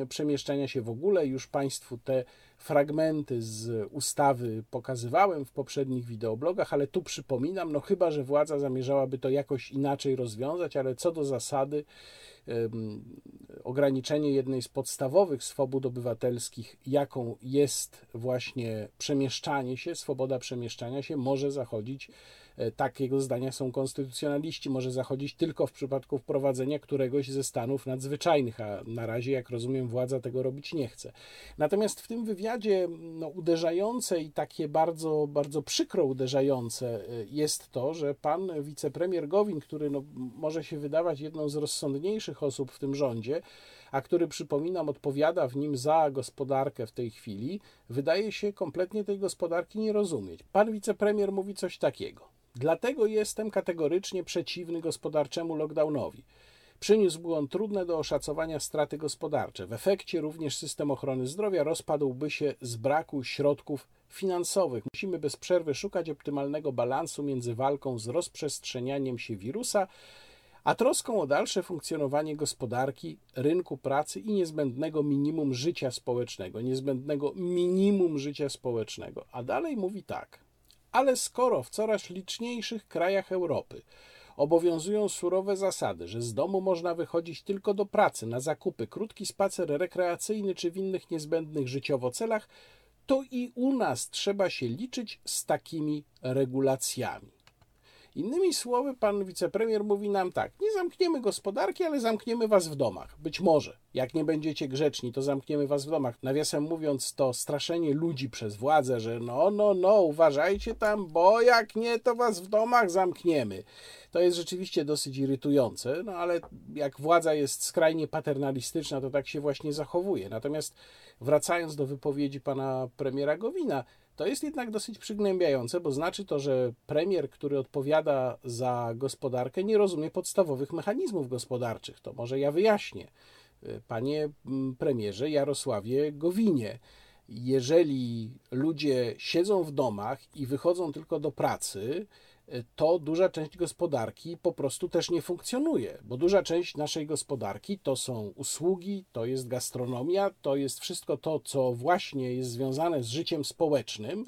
przemieszczania się w ogóle. Już Państwu te fragmenty z ustawy pokazywałem w poprzednich wideoblogach, ale tu przypominam, no chyba że władza zamierzałaby to jakoś inaczej rozwiązać, ale co do zasady um, ograniczenie jednej z podstawowych swobód obywatelskich, jaką jest właśnie przemieszczanie się, swoboda przemieszczania się, może zachodzić, takiego zdania są konstytucjonaliści, może zachodzić tylko w przypadku wprowadzenia któregoś ze stanów nadzwyczajnych, a na razie, jak rozumiem, władza tego robić nie chce. Natomiast w tym wywiadzie no, uderzające i takie bardzo, bardzo przykro uderzające jest to, że pan wicepremier Gowin, który no, może się wydawać jedną z rozsądniejszych osób w tym rządzie, a który, przypominam, odpowiada w nim za gospodarkę w tej chwili, wydaje się kompletnie tej gospodarki nie rozumieć. Pan wicepremier mówi coś takiego. Dlatego jestem kategorycznie przeciwny gospodarczemu lockdownowi. Przyniósłby on trudne do oszacowania straty gospodarcze. W efekcie również system ochrony zdrowia rozpadłby się z braku środków finansowych. Musimy bez przerwy szukać optymalnego balansu między walką z rozprzestrzenianiem się wirusa a troską o dalsze funkcjonowanie gospodarki, rynku pracy i niezbędnego minimum życia społecznego. Niezbędnego minimum życia społecznego. A dalej mówi tak. Ale skoro w coraz liczniejszych krajach Europy obowiązują surowe zasady, że z domu można wychodzić tylko do pracy, na zakupy, krótki spacer rekreacyjny czy w innych niezbędnych życiowo celach, to i u nas trzeba się liczyć z takimi regulacjami. Innymi słowy, pan wicepremier mówi nam tak, nie zamkniemy gospodarki, ale zamkniemy was w domach. Być może, jak nie będziecie grzeczni, to zamkniemy was w domach. Nawiasem mówiąc, to straszenie ludzi przez władzę, że no, no, no, uważajcie tam, bo jak nie, to was w domach zamkniemy. To jest rzeczywiście dosyć irytujące, no ale jak władza jest skrajnie paternalistyczna, to tak się właśnie zachowuje. Natomiast wracając do wypowiedzi pana premiera Gowina, to jest jednak dosyć przygnębiające, bo znaczy to, że premier, który odpowiada za gospodarkę, nie rozumie podstawowych mechanizmów gospodarczych. To może ja wyjaśnię. Panie premierze Jarosławie Gowinie, jeżeli ludzie siedzą w domach i wychodzą tylko do pracy, to duża część gospodarki po prostu też nie funkcjonuje, bo duża część naszej gospodarki to są usługi, to jest gastronomia, to jest wszystko to, co właśnie jest związane z życiem społecznym,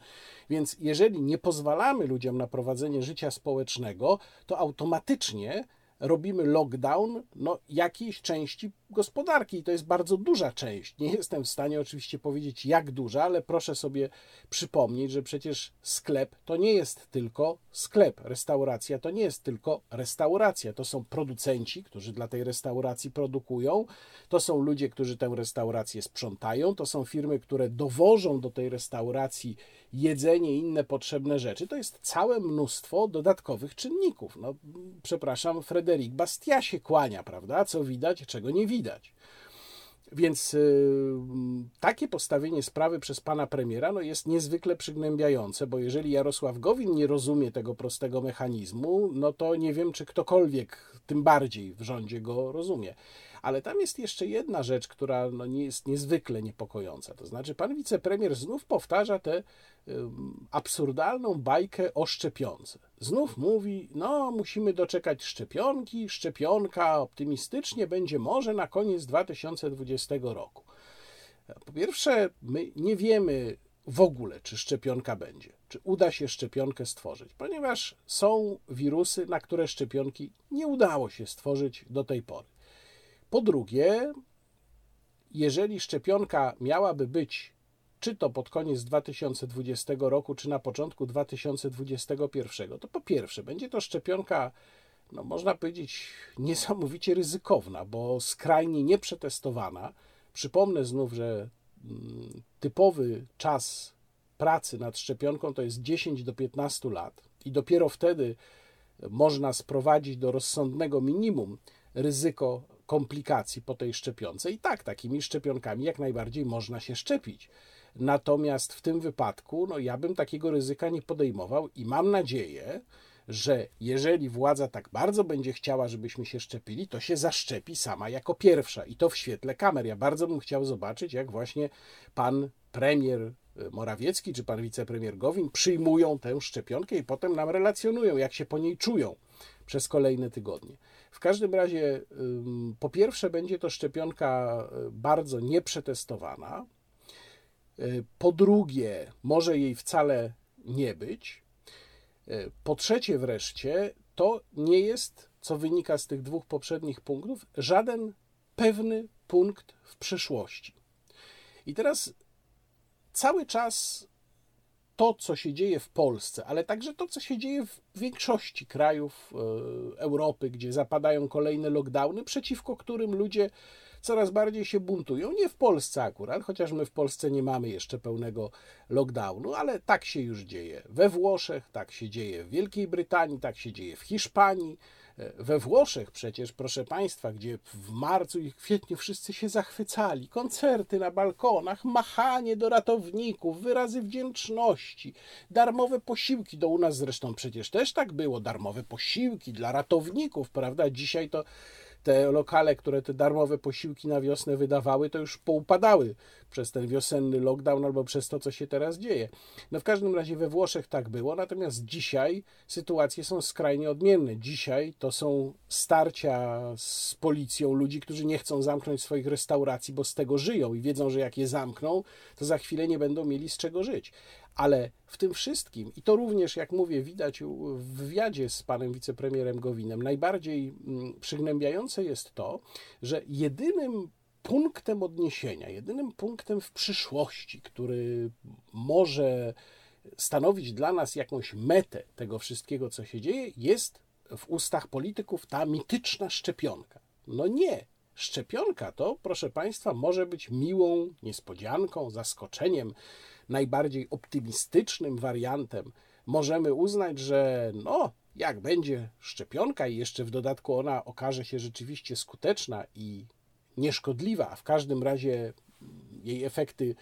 więc jeżeli nie pozwalamy ludziom na prowadzenie życia społecznego, to automatycznie robimy lockdown no, jakiejś części gospodarki i to jest bardzo duża część. Nie jestem w stanie oczywiście powiedzieć jak duża, ale proszę sobie przypomnieć, że przecież sklep to nie jest tylko sklep, restauracja to nie jest tylko restauracja, to są producenci, którzy dla tej restauracji produkują, to są ludzie, którzy tę restaurację sprzątają, to są firmy, które dowożą do tej restauracji jedzenie i inne potrzebne rzeczy. To jest całe mnóstwo dodatkowych czynników. No, przepraszam, Fredy Erik Bastia się kłania, prawda? Co widać, czego nie widać. Więc yy, takie postawienie sprawy przez pana premiera no, jest niezwykle przygnębiające, bo jeżeli Jarosław Gowin nie rozumie tego prostego mechanizmu, no to nie wiem, czy ktokolwiek tym bardziej w rządzie go rozumie. Ale tam jest jeszcze jedna rzecz, która no, nie jest niezwykle niepokojąca. To znaczy pan wicepremier znów powtarza tę y, absurdalną bajkę o szczepionce. Znów mówi, no musimy doczekać szczepionki, szczepionka optymistycznie będzie może na koniec dwa tysiące dwudziestego roku. Po pierwsze, my nie wiemy w ogóle, czy szczepionka będzie, czy uda się szczepionkę stworzyć, ponieważ są wirusy, na które szczepionki nie udało się stworzyć do tej pory. Po drugie, jeżeli szczepionka miałaby być czy to pod koniec dwa tysiące dwudziestego roku, czy na początku dwa tysiące dwudziestego pierwszego, to po pierwsze będzie to szczepionka, no można powiedzieć, niesamowicie ryzykowna, bo skrajnie nieprzetestowana. Przypomnę znów, że typowy czas pracy nad szczepionką to jest dziesięć do piętnastu lat i dopiero wtedy można sprowadzić do rozsądnego minimum ryzyko komplikacji po tej szczepionce. I tak, takimi szczepionkami jak najbardziej można się szczepić. Natomiast w tym wypadku, no ja bym takiego ryzyka nie podejmował i mam nadzieję, że jeżeli władza tak bardzo będzie chciała, żebyśmy się szczepili, to się zaszczepi sama jako pierwsza. I to w świetle kamer. Ja bardzo bym chciał zobaczyć, jak właśnie pan premier Morawiecki czy pan wicepremier Gowin przyjmują tę szczepionkę i potem nam relacjonują, jak się po niej czują przez kolejne tygodnie. W każdym razie, po pierwsze, będzie to szczepionka bardzo nieprzetestowana. Po drugie, może jej wcale nie być. Po trzecie wreszcie, to nie jest, co wynika z tych dwóch poprzednich punktów, żaden pewny punkt w przyszłości. I teraz cały czas to, co się dzieje w Polsce, ale także to, co się dzieje w większości krajów Europy, gdzie zapadają kolejne lockdowny, przeciwko którym ludzie coraz bardziej się buntują. Nie w Polsce akurat, chociaż my w Polsce nie mamy jeszcze pełnego lockdownu, ale tak się już dzieje we Włoszech, tak się dzieje w Wielkiej Brytanii, tak się dzieje w Hiszpanii. We Włoszech przecież, proszę Państwa, gdzie w marcu i kwietniu wszyscy się zachwycali, koncerty na balkonach, machanie do ratowników, wyrazy wdzięczności, darmowe posiłki, do u nas zresztą przecież też tak było, darmowe posiłki dla ratowników, prawda? Dzisiaj to te lokale, które te darmowe posiłki na wiosnę wydawały, to już poupadały przez ten wiosenny lockdown albo przez to, co się teraz dzieje. No w każdym razie we Włoszech tak było, natomiast dzisiaj sytuacje są skrajnie odmienne. Dzisiaj to są starcia z policją ludzi, którzy nie chcą zamknąć swoich restauracji, bo z tego żyją i wiedzą, że jak je zamkną, to za chwilę nie będą mieli z czego żyć. Ale w tym wszystkim, i to również, jak mówię, widać w wywiadzie z panem wicepremierem Gowinem, najbardziej przygnębiające jest to, że jedynym punktem odniesienia, jedynym punktem w przyszłości, który może stanowić dla nas jakąś metę tego wszystkiego, co się dzieje, jest w ustach polityków ta mityczna szczepionka. No nie. Szczepionka to, proszę Państwa, może być miłą niespodzianką, zaskoczeniem, najbardziej optymistycznym wariantem. Możemy uznać, że no, jak będzie szczepionka i jeszcze w dodatku ona okaże się rzeczywiście skuteczna i nieszkodliwa, a w każdym razie jej efekty,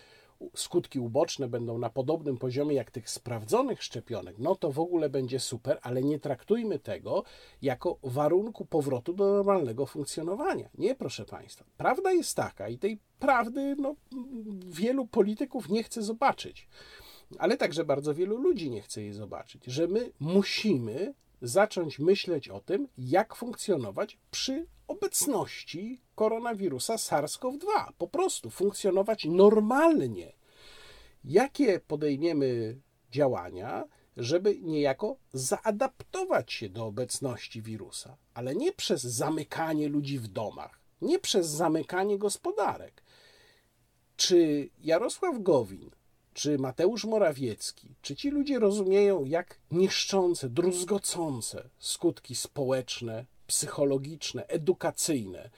skutki uboczne będą na podobnym poziomie jak tych sprawdzonych szczepionek, no to w ogóle będzie super, ale nie traktujmy tego jako warunku powrotu do normalnego funkcjonowania. Nie, proszę Państwa. Prawda jest taka i tej prawdy no, wielu polityków nie chce zobaczyć, ale także bardzo wielu ludzi nie chce jej zobaczyć, że my musimy zacząć myśleć o tym, jak funkcjonować przy obecności koronawirusa SARS-CoV dwa. Po prostu funkcjonować normalnie. Jakie podejmiemy działania, żeby niejako zaadaptować się do obecności wirusa, ale nie przez zamykanie ludzi w domach, nie przez zamykanie gospodarek. Czy Jarosław Gowin, czy Mateusz Morawiecki, czy ci ludzie rozumieją, jak niszczące, druzgocące skutki społeczne, psychologiczne, edukacyjne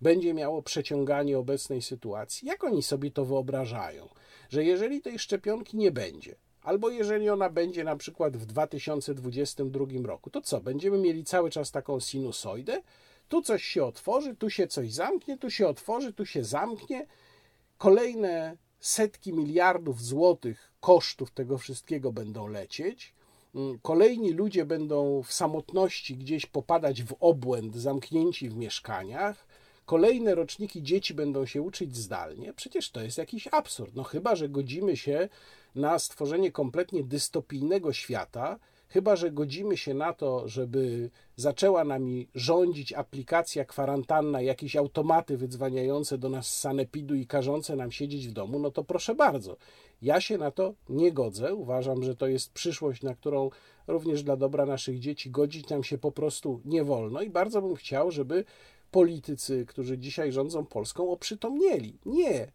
będzie miało przeciąganie obecnej sytuacji? Jak oni sobie to wyobrażają? Że jeżeli tej szczepionki nie będzie, albo jeżeli ona będzie na przykład w dwa tysiące dwudziestym drugim roku, to co? Będziemy mieli cały czas taką sinusoidę? Tu coś się otworzy, tu się coś zamknie, tu się otworzy, tu się zamknie. Kolejne setki miliardów złotych kosztów tego wszystkiego będą lecieć. Kolejni ludzie będą w samotności gdzieś popadać w obłęd, zamknięci w mieszkaniach. Kolejne roczniki dzieci będą się uczyć zdalnie. Przecież to jest jakiś absurd. No chyba, że godzimy się na stworzenie kompletnie dystopijnego świata, chyba, że godzimy się na to, żeby zaczęła nami rządzić aplikacja kwarantanna, jakieś automaty wydzwaniające do nas z sanepidu i każące nam siedzieć w domu, no to proszę bardzo. Ja się na to nie godzę. Uważam, że to jest przyszłość, na którą również dla dobra naszych dzieci godzić nam się po prostu nie wolno i bardzo bym chciał, żeby politycy, którzy dzisiaj rządzą Polską, oprzytomnieli. Nie,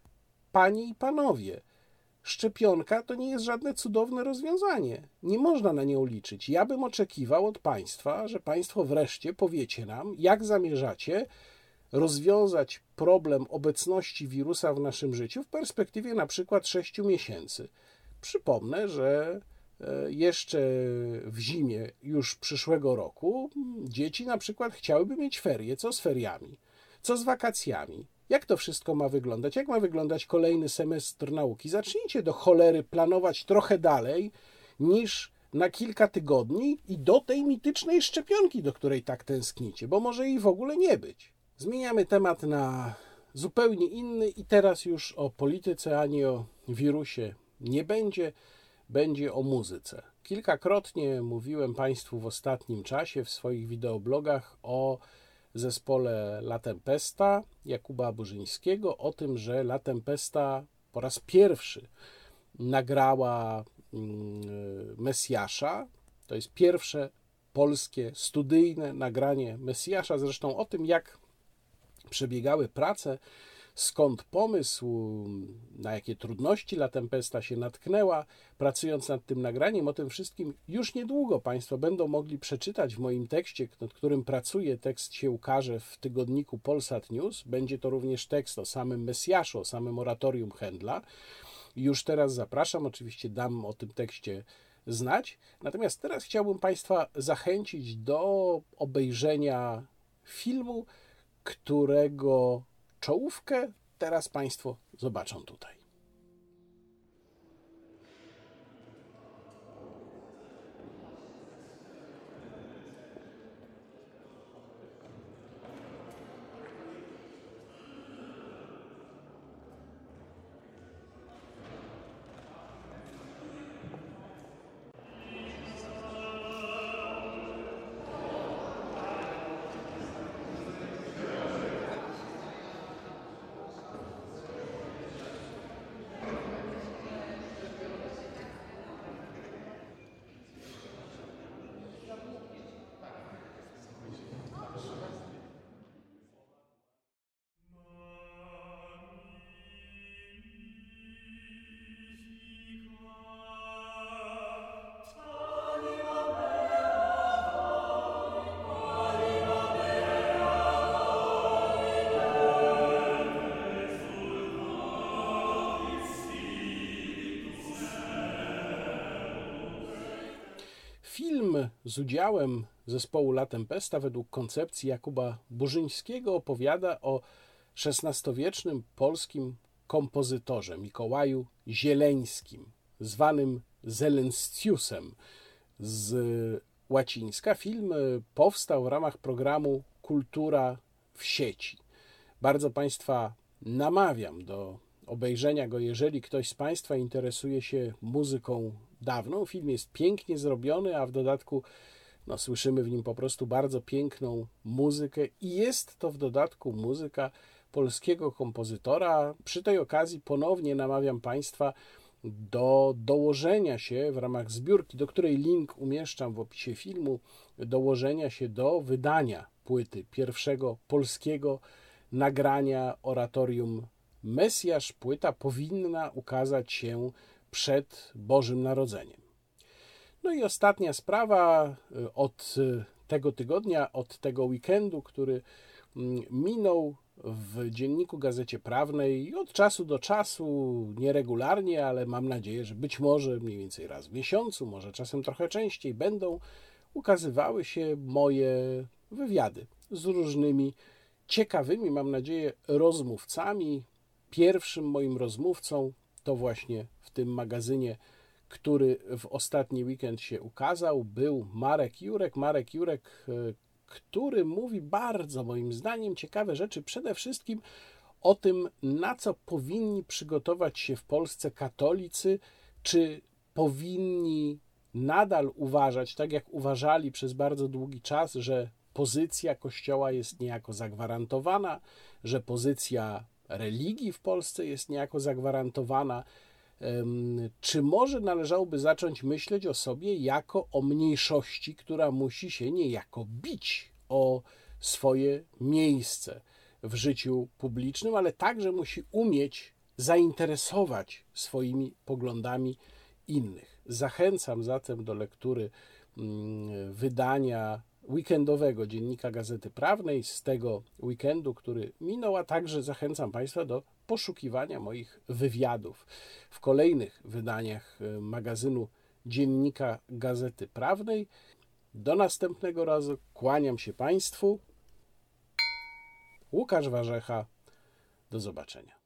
panie i panowie. Szczepionka to nie jest żadne cudowne rozwiązanie. Nie można na nią liczyć. Ja bym oczekiwał od Państwa, że Państwo wreszcie powiecie nam, jak zamierzacie rozwiązać problem obecności wirusa w naszym życiu w perspektywie na przykład sześciu miesięcy. Przypomnę, że jeszcze w zimie już przyszłego roku dzieci na przykład chciałyby mieć ferie. Co z feriami? Co z wakacjami? Jak to wszystko ma wyglądać? Jak ma wyglądać kolejny semestr nauki? Zacznijcie do cholery planować trochę dalej niż na kilka tygodni i do tej mitycznej szczepionki, do której tak tęsknicie, bo może jej w ogóle nie być. Zmieniamy temat na zupełnie inny i teraz już o polityce, a nie o wirusie nie będzie, będzie o muzyce. Kilkakrotnie mówiłem Państwu w ostatnim czasie w swoich wideoblogach o zespole La Tempesta Jakuba Burzyńskiego, o tym, że La Tempesta po raz pierwszy nagrała Mesjasza. To jest pierwsze polskie studyjne nagranie Mesjasza. Zresztą o tym, jak przebiegały prace, skąd pomysł, na jakie trudności La Tempesta się natknęła, pracując nad tym nagraniem, o tym wszystkim już niedługo Państwo będą mogli przeczytać w moim tekście, nad którym pracuję. Tekst się ukaże w tygodniku Polsat News. Będzie to również tekst o samym Mesjaszu, o samym oratorium Händla. Już teraz zapraszam, oczywiście dam o tym tekście znać. Natomiast teraz chciałbym Państwa zachęcić do obejrzenia filmu, którego czołówkę teraz Państwo zobaczą tutaj. Film z udziałem zespołu La Tempesta według koncepcji Jakuba Burzyńskiego opowiada o szesnastowiecznym polskim kompozytorze Mikołaju Zieleńskim, zwanym Zelenciusem z łacińska. Film powstał w ramach programu Kultura w sieci. Bardzo Państwa namawiam do obejrzenia go, jeżeli ktoś z Państwa interesuje się muzyką dawną. Film jest pięknie zrobiony, a w dodatku no, słyszymy w nim po prostu bardzo piękną muzykę i jest to w dodatku muzyka polskiego kompozytora. Przy tej okazji ponownie namawiam Państwa do dołożenia się w ramach zbiórki, do której link umieszczam w opisie filmu, dołożenia się do wydania płyty pierwszego polskiego nagrania oratorium Mesjasz. Płyta powinna ukazać się przed Bożym Narodzeniem. No i ostatnia sprawa od tego tygodnia, od tego weekendu, który minął. W Dzienniku Gazecie Prawnej od czasu do czasu, nieregularnie, ale mam nadzieję, że być może mniej więcej raz w miesiącu, może czasem trochę częściej, będą ukazywały się moje wywiady z różnymi ciekawymi, mam nadzieję, rozmówcami. Pierwszym moim rozmówcą to właśnie w tym magazynie, który w ostatni weekend się ukazał, był Marek Jurek. Marek Jurek, który mówi bardzo, moim zdaniem, ciekawe rzeczy, przede wszystkim o tym, na co powinni przygotować się w Polsce katolicy, czy powinni nadal uważać, tak jak uważali przez bardzo długi czas, że pozycja Kościoła jest niejako zagwarantowana, że pozycja religii w Polsce jest niejako zagwarantowana. Czy może należałoby zacząć myśleć o sobie jako o mniejszości, która musi się niejako bić o swoje miejsce w życiu publicznym, ale także musi umieć zainteresować swoimi poglądami innych. Zachęcam zatem do lektury wydania weekendowego Dziennika Gazety Prawnej z tego weekendu, który minął, a także zachęcam Państwa do poszukiwania moich wywiadów w kolejnych wydaniach magazynu Dziennika Gazety Prawnej. Do następnego razu kłaniam się Państwu. Łukasz Warzecha. Do zobaczenia.